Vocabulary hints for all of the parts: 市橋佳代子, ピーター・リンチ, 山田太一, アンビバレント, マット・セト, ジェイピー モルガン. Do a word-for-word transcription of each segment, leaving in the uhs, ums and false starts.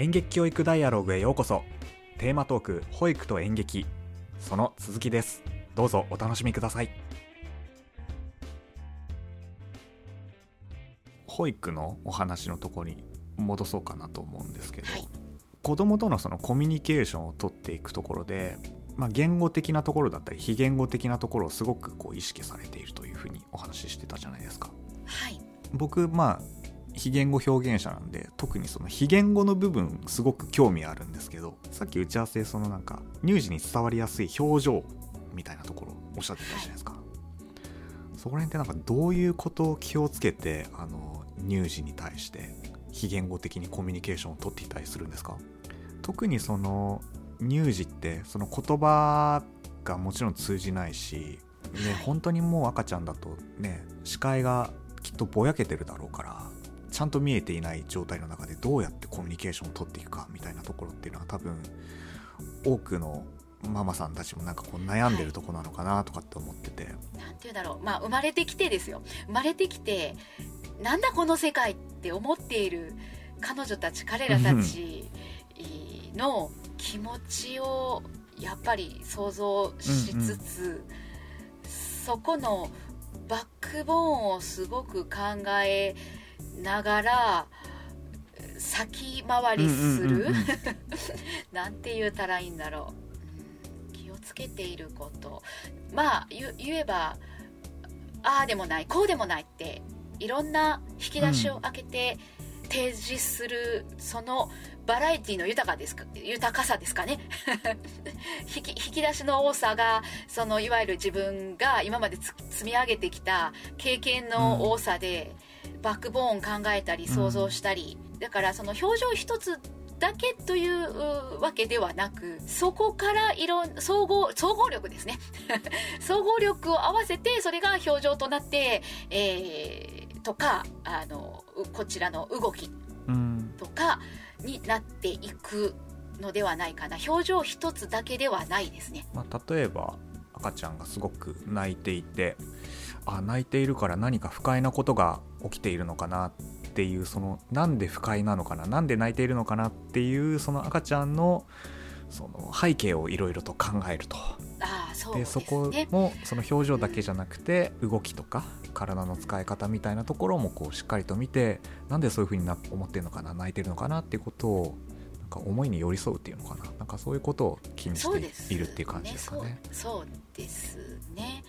演劇教育ダイアログへようこそ。テーマトーク、保育と演劇、その続きです。どうぞお楽しみください。保育のお話のところに戻そうかなと思うんですけど、はい、子どもとのそのコミュニケーションを取っていくところで、まあ、言語的なところだったり非言語的なところをすごくこう意識されているというふうにお話ししてたじゃないですか。はい、僕、まあ、非言語表現者なんで特にその非言語の部分すごく興味あるんですけど、さっき打ち合わせでそのなんか乳児に伝わりやすい表情みたいなところをおっしゃってたじゃないですか。はい、そこら辺ってなんかどういうことを気をつけてあの乳児に対して非言語的にコミュニケーションを取っていたりするんですか？特にその乳児ってその言葉がもちろん通じないし、ね、本当にもう赤ちゃんだとね視界がきっとぼやけてるだろうからちゃんと見えていない状態の中でどうやってコミュニケーションを取っていくかみたいなところっていうのは多分多くのママさんたちもなんかこう悩んでるとこなのかなとかって思ってて、はい、なんていうんだろう、まあ、生まれてきてですよ生まれてきてなんだこの世界って思っている彼女たち彼らたちの気持ちをやっぱり想像しつつ、うんうん、そこのバックボーンをすごく考えながら先回りする、うんうんうんうん、なんて言うたらいいんだろう、気をつけていること、まあ言えばああでもないこうでもないっていろんな引き出しを開けて提示する、うん、そのバラエティの豊かですか、豊かさですかね引き、引き出しの多さがそのいわゆる自分が今までつ積み上げてきた経験の多さで、うん、バックボーン考えたり想像したり、うん、だからその表情一つだけというわけではなく、そこからいろん総合総合力ですね総合力を合わせてそれが表情となって、えー、とかあのこちらの動きとかになっていくのではないかな。表情一つだけではないですね。まあ、例えば赤ちゃんがすごく泣いていて、あ、泣いているから何か不快なことが起きているのかなっていう、そのなんで不快なのかな、なんで泣いているのかなっていうその赤ちゃんのその背景をいろいろと考えると。ああ、そうですね。で、そこもその表情だけじゃなくて、うん、動きとか体の使い方みたいなところもこうしっかりと見て、なんでそういうふうにな思ってるのかな、泣いてるのかなっていうことをなんか思いに寄り添うっていうのかな、なんかそういうことを気にしているっていう感じですかね。そうですね。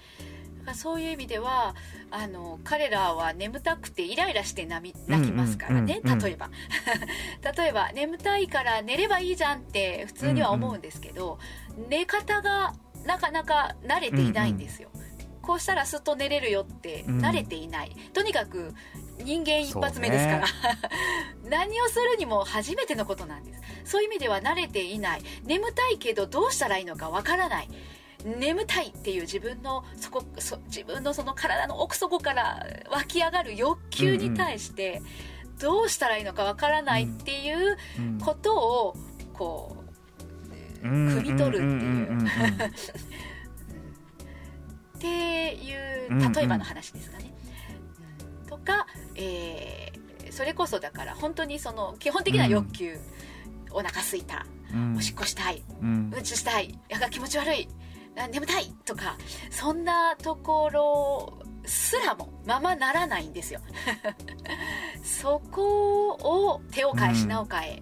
そういう意味ではあの彼らは眠たくてイライラして泣きますからね、うんうんうん、例えば例えば眠たいから寝ればいいじゃんって普通には思うんですけど、うんうん、寝方がなかなか慣れていないんですよ、うんうん、こうしたらすっと寝れるよって慣れていない、うん、とにかく人間一発目ですから、ね、何をするにも初めてのことなんです。そういう意味では慣れていない、眠たいけどどうしたらいいのかわからない、眠たいっていう自分のそこそ自分のその体の奥底から湧き上がる欲求に対してどうしたらいいのかわからないっていうことをこう、うんうん、汲み取るっていうっていう例えばの話ですかね、うんうん、とか、えー、それこそだから本当にその基本的な欲求、うん、お腹すいた、うん、おしっこしたい、うん、うんちしたい、やが気持ち悪い、眠たいとか、そんなところすらもままならないんですよそこを手を変え品を変え、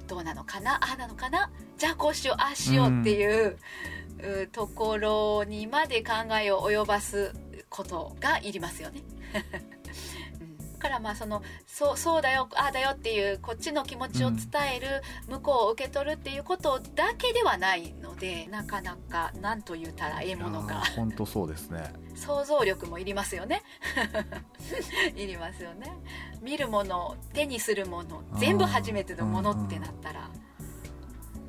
うん、どうなのかな、ああなのかな、じゃあこうしようああしようっていう、うん、ところにまで考えを及ばすことがいりますよねだからまあその そう、そうだよああだよっていうこっちの気持ちを伝える、うん、向こうを受け取るっていうことだけではないので、なかなか何と言ったらええものか。本当そうですね。想像力もいりますよねいりますよね。見るもの、手にするもの、全部初めてのものってなったら、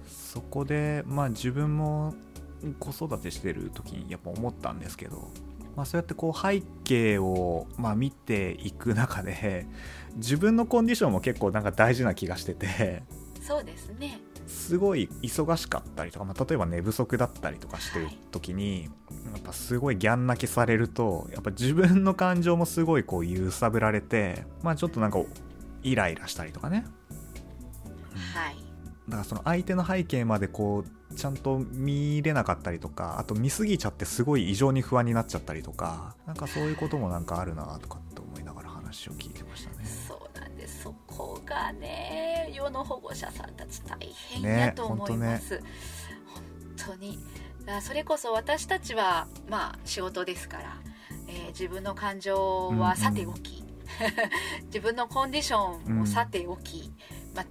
そこでまあ自分も子育てしてる時にやっぱ思ったんですけど、まあ、そうやってこう背景をまあ見ていく中で自分のコンディションも結構なんか大事な気がしてて、そうですね、すごい忙しかったりとか、まあ例えば寝不足だったりとかしてる時にやっぱすごいギャン泣きされると、やっぱ自分の感情もすごいこう揺さぶられて、まあちょっとなんかイライラしたりとかね、はい、だからその相手の背景までこうちゃんと見れなかったりとか、あと見すぎちゃってすごい異常に不安になっちゃったりとか、なんかそういうこともなんかあるなとかって思いながら話を聞いてましたね。そうなんです。そこがね、世の保護者さんたち大変やと思います。ね、本当ね、本当に。それこそ私たちはまあ仕事ですから、えー、自分の感情はさておき、うんうん、自分のコンディションをさておき、うん、まあ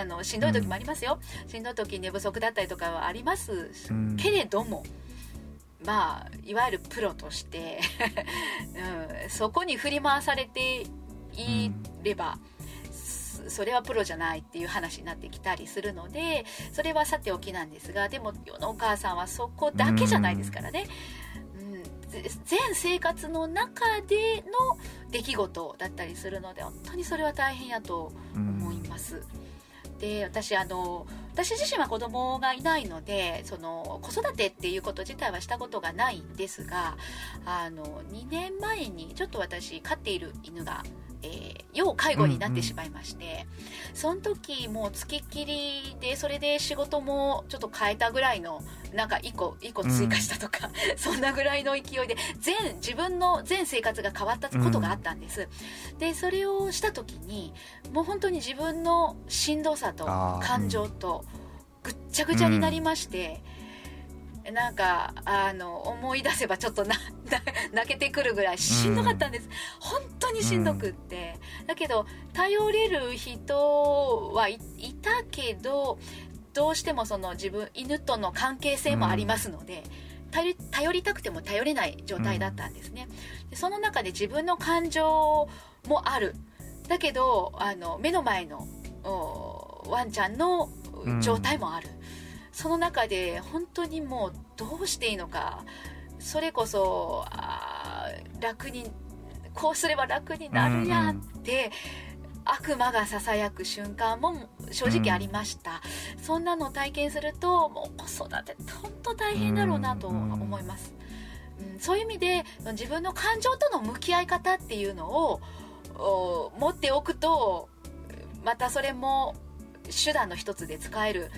あのしんどい時もありますよ、うん、しんどい時寝不足だったりとかはあります、うん、けれどもまあいわゆるプロとして、うん、そこに振り回されていれば、うん、それはプロじゃないっていう話になってきたりするので、それはさておきなんですが、でも世のお母さんはそこだけじゃないですからね、うんうん、全生活の中での出来事だったりするので、本当にそれは大変やと思います、うん、で、私あの私自身は子供がいないので、その子育てっていうこと自体はしたことがないんですが、あのにねんまえにちょっと私飼っている犬が、えー、要介護になってしまいまして、うんうん、その時もう付きっきりで、それで仕事もちょっと変えたぐらいの、なんかいっこいっこ追加したとか、うん、そんなぐらいの勢いで全自分の全生活が変わったことがあったんです、うん、でそれをした時にもう本当に自分のしんどさと感情とぐっちゃぐちゃになりまして、うん、なんかあの思い出せばちょっとな泣けてくるぐらいしんどかったんです、うん、本当にしんどくって、うん、だけど頼れる人はい、いたけど、どうしてもその自分犬との関係性もありますので、うん、頼, 頼りたくても頼れない状態だったんですね、うん、でその中で自分の感情もある、だけどあの目の前のワンちゃんの状態もある、うん、その中で本当にもうどうしていいのか、それこそあ楽にこうすれば楽になるやんって、うんうん、悪魔がささやく瞬間も正直ありました、うん、そんなのを体験するともう子育てって本当大変だろうなと思います、うんうん、そういう意味で自分の感情との向き合い方っていうのを持っておくと、またそれも手段の一つで使える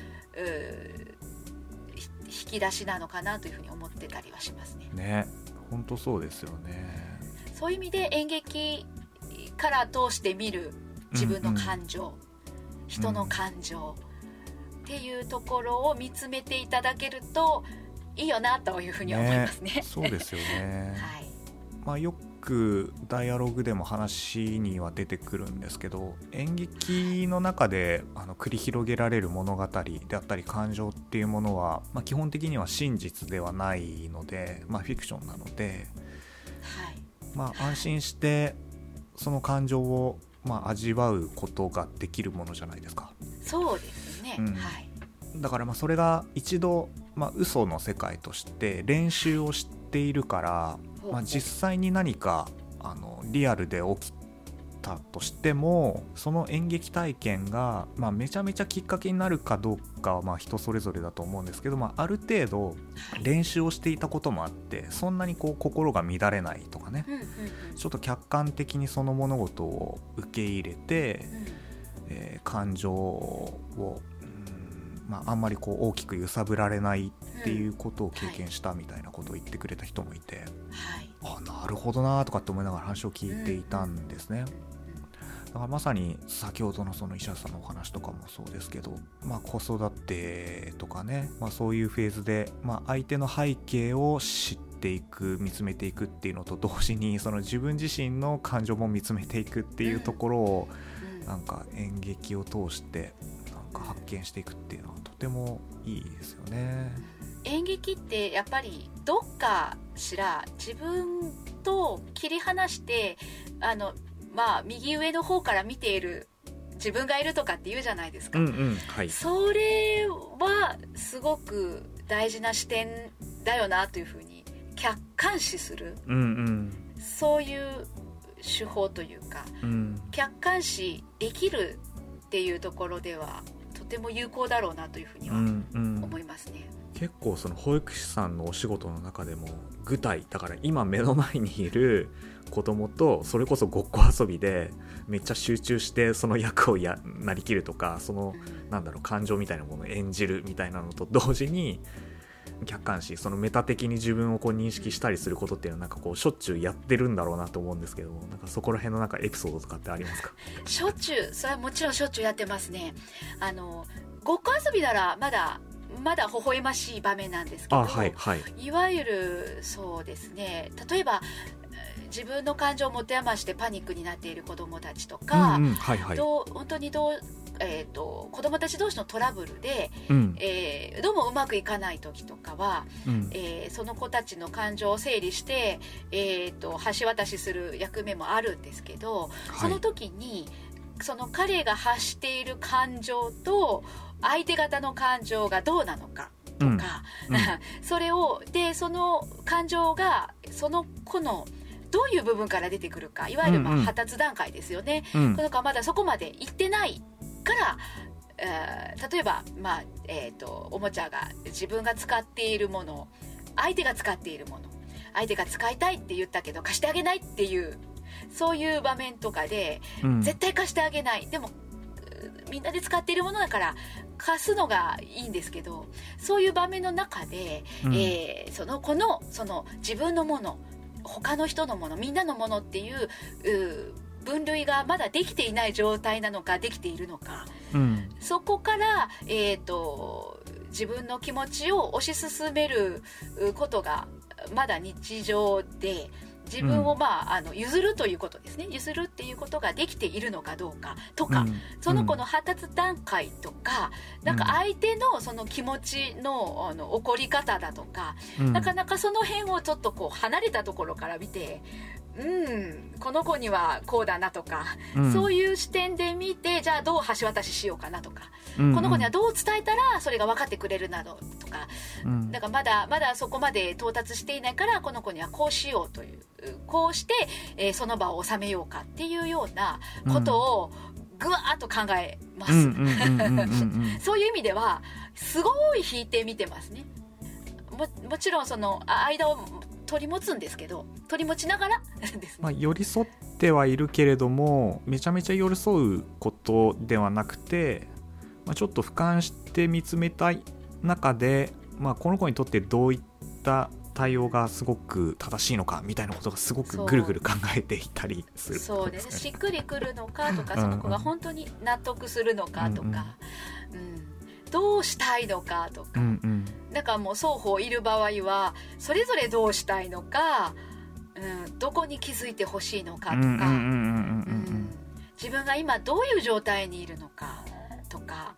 引き出しなのかなというふうに思ってたりはしますね。ね、本当そうですよね。そういう意味で演劇から通して見る自分の感情、うんうん、人の感情っていうところを見つめていただけるといいよなというふうに思いますね。ね、そうですよね。はい。まあよくダイアログでも話には出てくるんですけど、演劇の中であの繰り広げられる物語であったり感情っていうものは、まあ、基本的には真実ではないので、まあ、フィクションなので、はい、まあ、安心してその感情を、まあ、味わうことができるものじゃないですか。そうですね、うん、はい、だからまあそれが一度、まあ、嘘の世界として練習をしているから、まあ、実際に何かあのリアルで起きたとしても、その演劇体験が、まあ、めちゃめちゃきっかけになるかどうかはまあ人それぞれだと思うんですけど、まあ、ある程度練習をしていたこともあって、そんなにこう心が乱れないとかね、ちょっと客観的にその物事を受け入れて、えー、感情をまあ、あんまりこう大きく揺さぶられないっていうことを経験したみたいなことを言ってくれた人もいて、うん、はい、あ、なるほどなとかって思いながら話を聞いていたんですね、うん、だからまさに先ほどのその医者さんのお話とかもそうですけど、まあ、子育てとかね、まあ、そういうフェーズで、まあ、相手の背景を知っていく、見つめていくっていうのと同時に、その自分自身の感情も見つめていくっていうところを、うんうん、なんか演劇を通して発見していくっていうのはとてもいいですよね。演劇ってやっぱりどっかしら自分と切り離して、あの、まあ、右上の方から見ている自分がいるとかって言うじゃないですか、うんうん、はい、それはすごく大事な視点だよなというふうに客観視する、うんうん、そういう手法というか、うん、客観視できるっていうところではとても有効だろうなというふうには思いますね、うんうん、結構その保育士さんのお仕事の中でも具体だから、今目の前にいる子供とそれこそごっこ遊びでめっちゃ集中してその役をやなりきるとか、そのなんだろう感情みたいなものを演じるみたいなのと同時に、客観視そのメタ的に自分をこう認識したりすることっていうのはなんかこうしょっちゅうやってるんだろうなと思うんですけども、なんかそこら辺のなんかエピソードとかってありますか？しょっちゅう、それはもちろんしょっちゅうやってますね。あのごっこ遊びならまだまだ微笑ましい場面なんですけど、あ、はいはい、いわゆるそうですね、例えば自分の感情を持て余してパニックになっている子どもたちとか、うんうんはいはい、どう本当にどう、えー、と子どもたち同士のトラブルで、うんえー、どうもうまくいかない時とかは、うんえー、その子たちの感情を整理して、えー、と橋渡しする役目もあるんですけど、はい、その時にその彼が発している感情と相手方の感情がどうなのかとか、うんうん、それをでその感情がその子のどういう部分から出てくるか、いわゆるまあ発達段階ですよね、うんうん、この子はまだそこまで行ってないから、えー、例えば、まあえー、とおもちゃが自分が使っているもの、相手が使っているもの、相手が使いたいって言ったけど貸してあげないっていう、そういう場面とかで、うん、絶対貸してあげない、でもみんなで使っているものだから貸すのがいいんですけど、そういう場面の中で、うんえー、その子の、その自分のもの、他の人のもの、みんなのものっていう、う、分類がまだできていない状態なのか、できているのか、うん、そこから、えーと、自分の気持ちを推し進めることがまだ日常で、自分を、まあ、あの譲るということですね、譲るっていうことができているのかどうかとか、うん、その子の発達段階とか、うん、なんか相手のその気持ちの、あの怒り方だとか、うん、なかなかその辺をちょっとこう離れたところから見て、うん、この子にはこうだなとか、うん、そういう視点で見て、じゃあどう橋渡ししようかなとか、うんうん、この子にはどう伝えたらそれが分かってくれるなどとか、うん、だからまだまだそこまで到達していないから、この子にはこうしようという、こうして、えー、その場を収めようかっていうようなことをぐわーっと考えます。そういう意味ではすごい引いて見てますね。 も, もちろんその間を取り持つんですけど、取り持ちながらですね、まあ、寄り添ってはいるけれども、めちゃめちゃ寄り添うことではなくて、まあ、ちょっと俯瞰して見つめたい中で、まあ、この子にとってどういった対応がすごく正しいのかみたいなことがすごくぐるぐる考えていたりする。そうですね、しっくりくるのかとか、その子が本当に納得するのかとか、うんうんうん、どうしたいのかとか、うんうん、だからもう双方いる場合はそれぞれどうしたいのか、うん、どこに気づいてほしいのかとか、自分が今どういう状態にいるのかとか、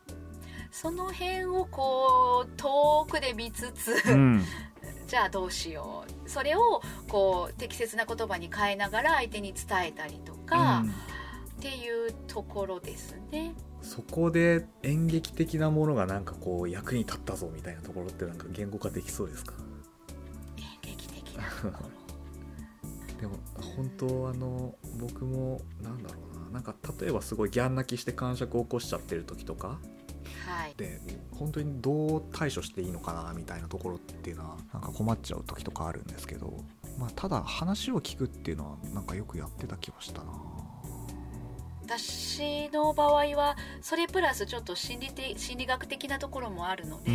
その辺をこう遠くで見つつ、うんじゃあどうしよう、それをこう適切な言葉に変えながら相手に伝えたりとか、うん、っていうところですね。そこで演劇的なものがなんかこう役に立ったぞみたいなところって、なんか言語化できそうですか？演劇的なところでも本当あの僕もなんだろうな、なんか例えばすごいギャン泣きして癇癪を起こしちゃってる時とかで、本当にどう対処していいのかなみたいなところっていうのはなんか困っちゃう時とかあるんですけど、まあ、ただ話を聞くっていうのはなんかよくやってた気がしたな。私の場合はそれプラスちょっと心理的、心理学的なところもあるので、うん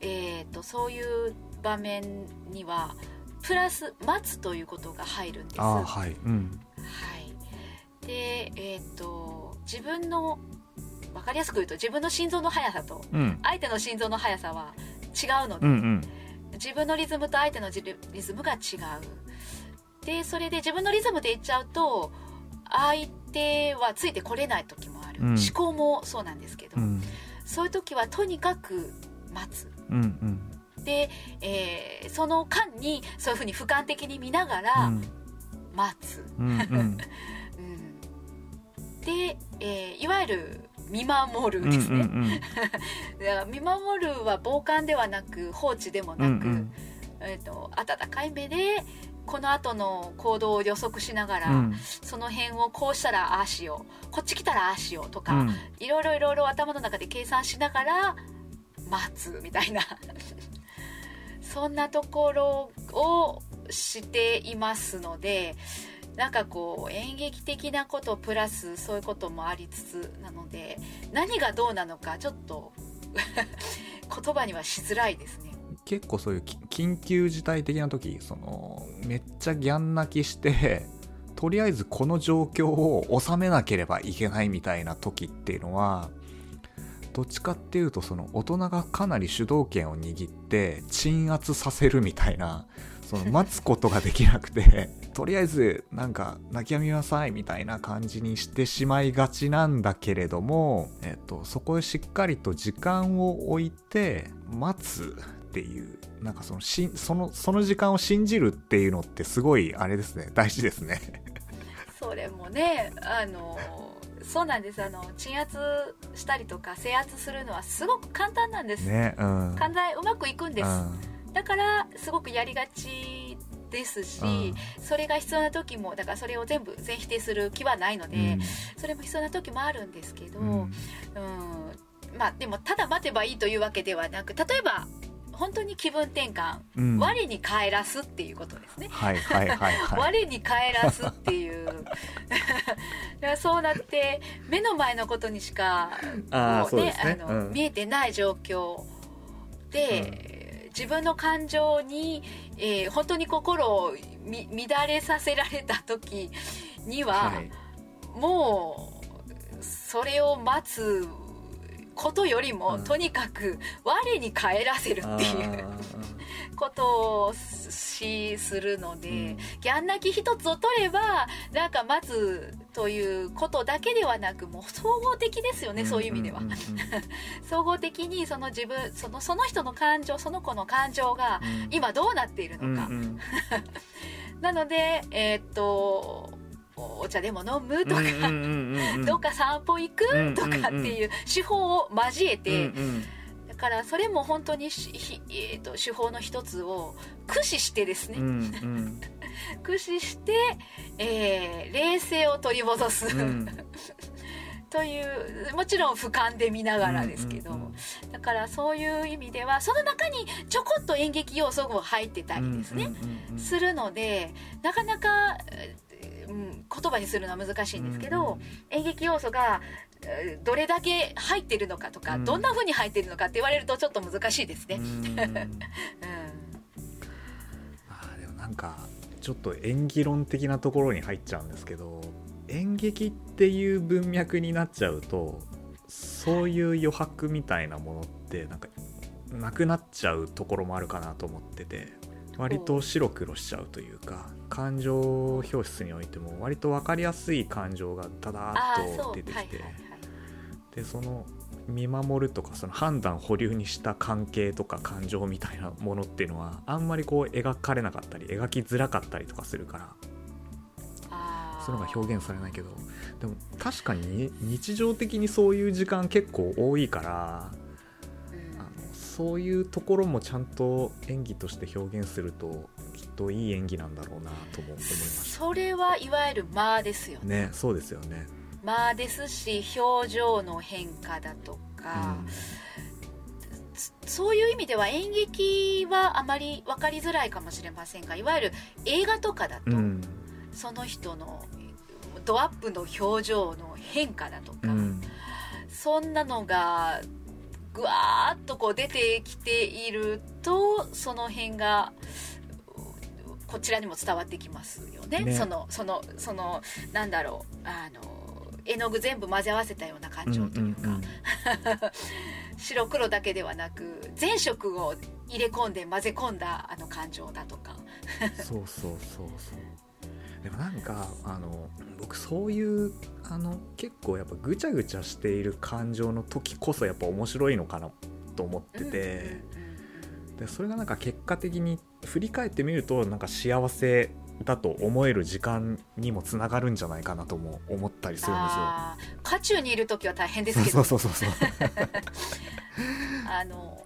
えー、とそういう場面にはプラス待つということが入るんです。あ、はいうんはい、で、えー、と自分の分かりやすく言うと、自分の心臓の速さと相手の心臓の速さは違うので、うんうんうん、自分のリズムと相手のリズムが違う。でそれで自分のリズムでいっちゃうと相手はついてこれない時もある、うん、思考もそうなんですけど、うん、そういう時はとにかく待つ、うんうん、で、えー、その間にそういうふうに俯瞰的に見ながら待つ、うんうんうんうん、で、えー、いわゆる見守るですね、うんうんうん、見守るは傍観ではなく放置でもなく、うんうんえー、と温かい目でこの後の行動を予測しながら、うん、その辺をこうしたらああしよう、こっち来たらああしようとか、うん、いろいろいろいろ頭の中で計算しながら待つみたいなそんなところをしていますので、なんかこう演劇的なことプラスそういうこともありつつなので、何がどうなのかちょっと言葉にはしづらいですね。結構そういう緊急事態的な時、そのめっちゃギャン泣きしてとりあえずこの状況を収めなければいけないみたいな時っていうのは、どっちかっていうとその大人がかなり主導権を握って鎮圧させるみたいな、その待つことができなくてとりあえずなんか泣き止みなさいみたいな感じにしてしまいがちなんだけれども、えっと、そこへしっかりと時間を置いて待つっていう、なんかそのしそのその時間を信じるっていうのってすごいあれですね、大事ですねそれもね、あのそうなんです、あの鎮圧したりとか制圧するのはすごく簡単なんです、ね、うん、簡単うまくいくんです、うん、だからすごくやりがちですし、うん、それが必要な時も、だからそれを全部全否定する気はないので、うん、それも必要な時もあるんですけど、うんうん、まあでもただ待てばいいというわけではなく、例えば本当に気分転換、うん、我に返らすっていうことですね、はいはいはいはい、我に返らすっていうそうなって目の前のことにしかあう、ね、そうね、あの、うん、見えてない状況で、うん、自分の感情に、えー、本当に心を乱れさせられた時には、はい、もうそれを待つことよりも、うん、とにかく我に返らせるっていうことをしするので、うん、ギャン泣き一つを取ればなんか待つということだけではなく、もう総合的ですよね、うん、そういう意味では、うんうん、総合的にその自分その、その人の感情、その子の感情が今どうなっているのか、うんうん、なのでえー、っとお茶でも飲むとか、どっか散歩行くとかっていう手法を交えて、うんうん、だからそれも本当に、えー、と手法の一つを駆使してですね、うんうん、駆使して、えー、冷静を取り戻す、うん、という、もちろん俯瞰で見ながらですけど、うんうんうん、だからそういう意味ではその中にちょこっと演劇要素も入ってたりですね、うんうんうん、するので、なかなかうん、言葉にするのは難しいんですけど、うん、演劇要素がどれだけ入ってるのかとか、うん、どんな風に入ってるのかって言われるとちょっと難しいですね、うんうん、あ、でもなんかちょっと演技論的なところに入っちゃうんですけど、演劇っていう文脈になっちゃうとそういう余白みたいなものってなんかなくなっちゃうところもあるかなと思ってて、割と白黒しちゃうというか、感情表出においても割と分かりやすい感情がダダーッと出てきて、はいはいはい、でその見守るとかその判断保留にした関係とか感情みたいなものっていうのはあんまりこう描かれなかったり描きづらかったりとかするから、あ、そういうのが表現されないけど、でも確かに日常的にそういう時間結構多いから、そういうところもちゃんと演技として表現するときっといい演技なんだろうなとも思いました。それはいわゆる間ですよ ね, ねそうですよね、間ですし表情の変化だとか、うん、そういう意味では演劇はあまり分かりづらいかもしれませんが、いわゆる映画とかだと、うん、その人のドアップの表情の変化だとか、うん、そんなのがぐわーっとこう出てきていると、その辺がこちらにも伝わってきますよね。ね、そのそのそのなんだろう、あの絵の具全部混ぜ合わせたような感情というか、うんうんうん、白黒だけではなく全色を入れ込んで混ぜ込んだあの感情だとか。そうそうそうそう。でもなんかあの僕そういうあの結構やっぱぐちゃぐちゃしている感情の時こそやっぱ面白いのかなと思ってて、でそれがなんか結果的に振り返ってみるとなんか幸せだと思える時間にもつながるんじゃないかなとも思ったりするんですよ。あ、渦中にいる時は大変ですけど、そうそうそうそうあの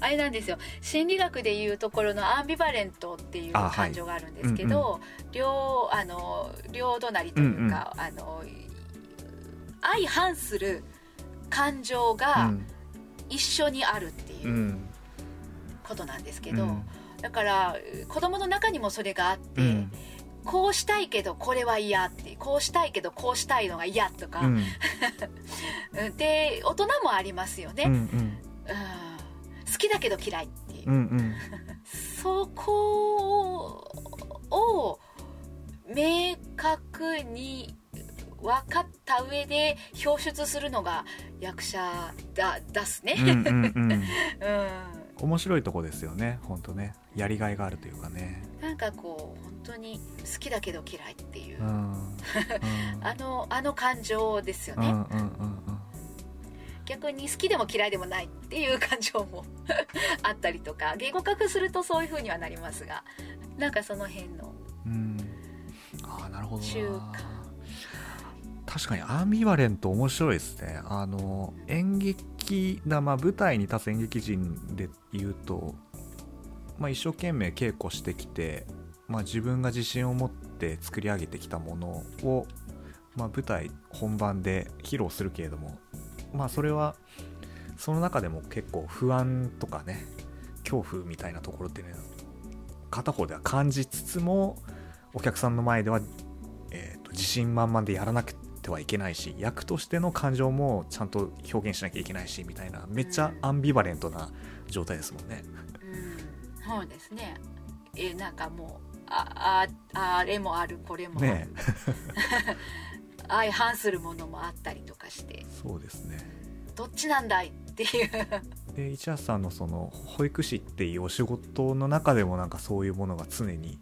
あれなんですよ、心理学でいうところのアンビバレントっていう感情があるんですけど、はい、うんうん、両, あの両隣というか、うんうん、あの相反する感情が一緒にあるっていうことなんですけど、うん、だから子供の中にもそれがあって、うん、こうしたいけどこれは嫌って、こうしたいけどこうしたいのが嫌とか、うん、で大人もありますよね、うんうんうん、好きだけど嫌いっていう、うんうん、そこを明確に分かった上で表出するのが役者だ出すね、うんうんうんうん、面白いとこですよね、本当ね、やりがいがあるというかね、なんかこう本当に好きだけど嫌いっていう、うんうん、あのあの感情ですよね、うんうんうんうん、逆に好きでも嫌いでもないっていう感情もあったりとか、言語化するとそういう風にはなりますが、なんかその辺の、うん、あーなるほどな、中間、確かにアンビバレント面白いですね。あの演劇だ、まあ、舞台に立つ演劇人で言うと、まあ、一生懸命稽古してきて、まあ、自分が自信を持って作り上げてきたものを、まあ、舞台本番で披露するけれども、まあ、それはその中でも結構不安とかね、恐怖みたいなところってね、片方では感じつつもお客さんの前では、えーと、自信満々でやらなくててはいけないし、役としての感情もちゃんと表現しなきゃいけないしみたいな、めっちゃアンビバレントな状態ですもんね、うんうん、そうですね、えなんかもう あ, あ, あれもあるこれもある、ね、相反するものもあったりとかして、そうですね、どっちなんだいっていうで、市橋さんのその保育士っていうお仕事の中でも、なんかそういうものが常に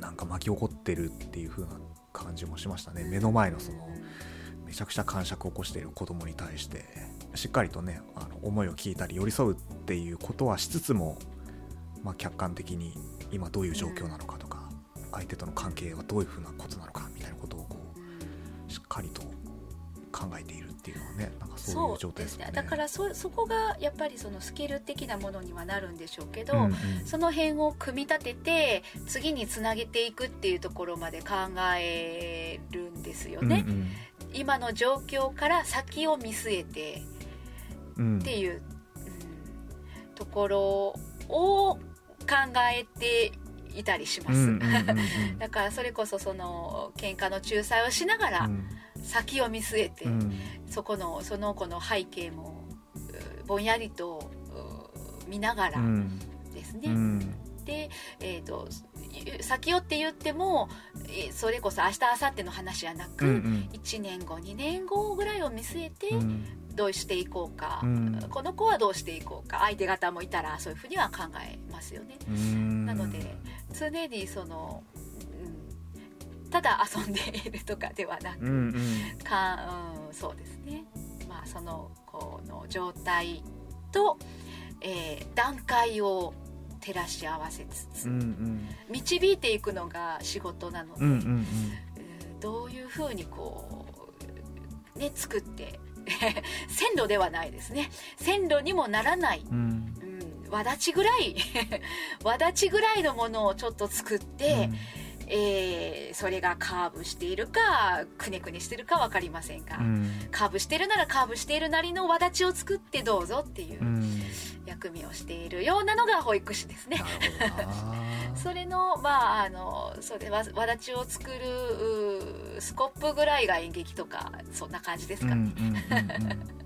なんか巻き起こってるっていう風な感じもしましたね。目の前のそのめちゃくちゃ癇癪を起こしている子供に対してしっかりとね、あの思いを聞いたり寄り添うっていうことはしつつも、まあ、客観的に今どういう状況なのかとか、相手との関係はどういうふうなことなのかみたいなことをこうしっかりと考えているっていうのはね、なんかそういう状態ですね。そうですね。だから そ, そこがやっぱりそのスキル的なものにはなるんでしょうけど、うんうん、その辺を組み立てて次につなげていくっていうところまで考えるんですよね、うんうん、今の状況から先を見据えてっていう、うん、ところを考えていたりします、うんうんうん、だからそれこそその喧嘩の仲裁をしながら、うん先を見据えて、うん、そこのその子の背景もぼんやりと見ながらですね、うんうん、で、えーと、先をって言ってもそれこそ明日明後日の話じゃなく、うんうん、いちねんごにねんごぐらいを見据えてどうしていこうか、うん、この子はどうしていこうか、相手方もいたらそういうふうには考えますよね、うん、なので常にそのただ遊んでいるとかではなく、うんうんかうん、そうですね、まあ、その子の状態と、えー、段階を照らし合わせつつ、うんうん、導いていくのが仕事なので、うんうんうん、どういうふうにこう、ね、作って線路ではないですね、線路にもならない、うんうん、わだちぐらいわだちぐらいのものをちょっと作って、うんえー、それがカーブしているかくねくねしているか分かりませんが、うん、カーブしているならカーブしているなりの輪立ちを作ってどうぞっていう役目をしているようなのが保育士ですね。それの、まあ、あのそれ輪立ちを作るスコップぐらいが演劇とかそんな感じですかね。うんうんうんうん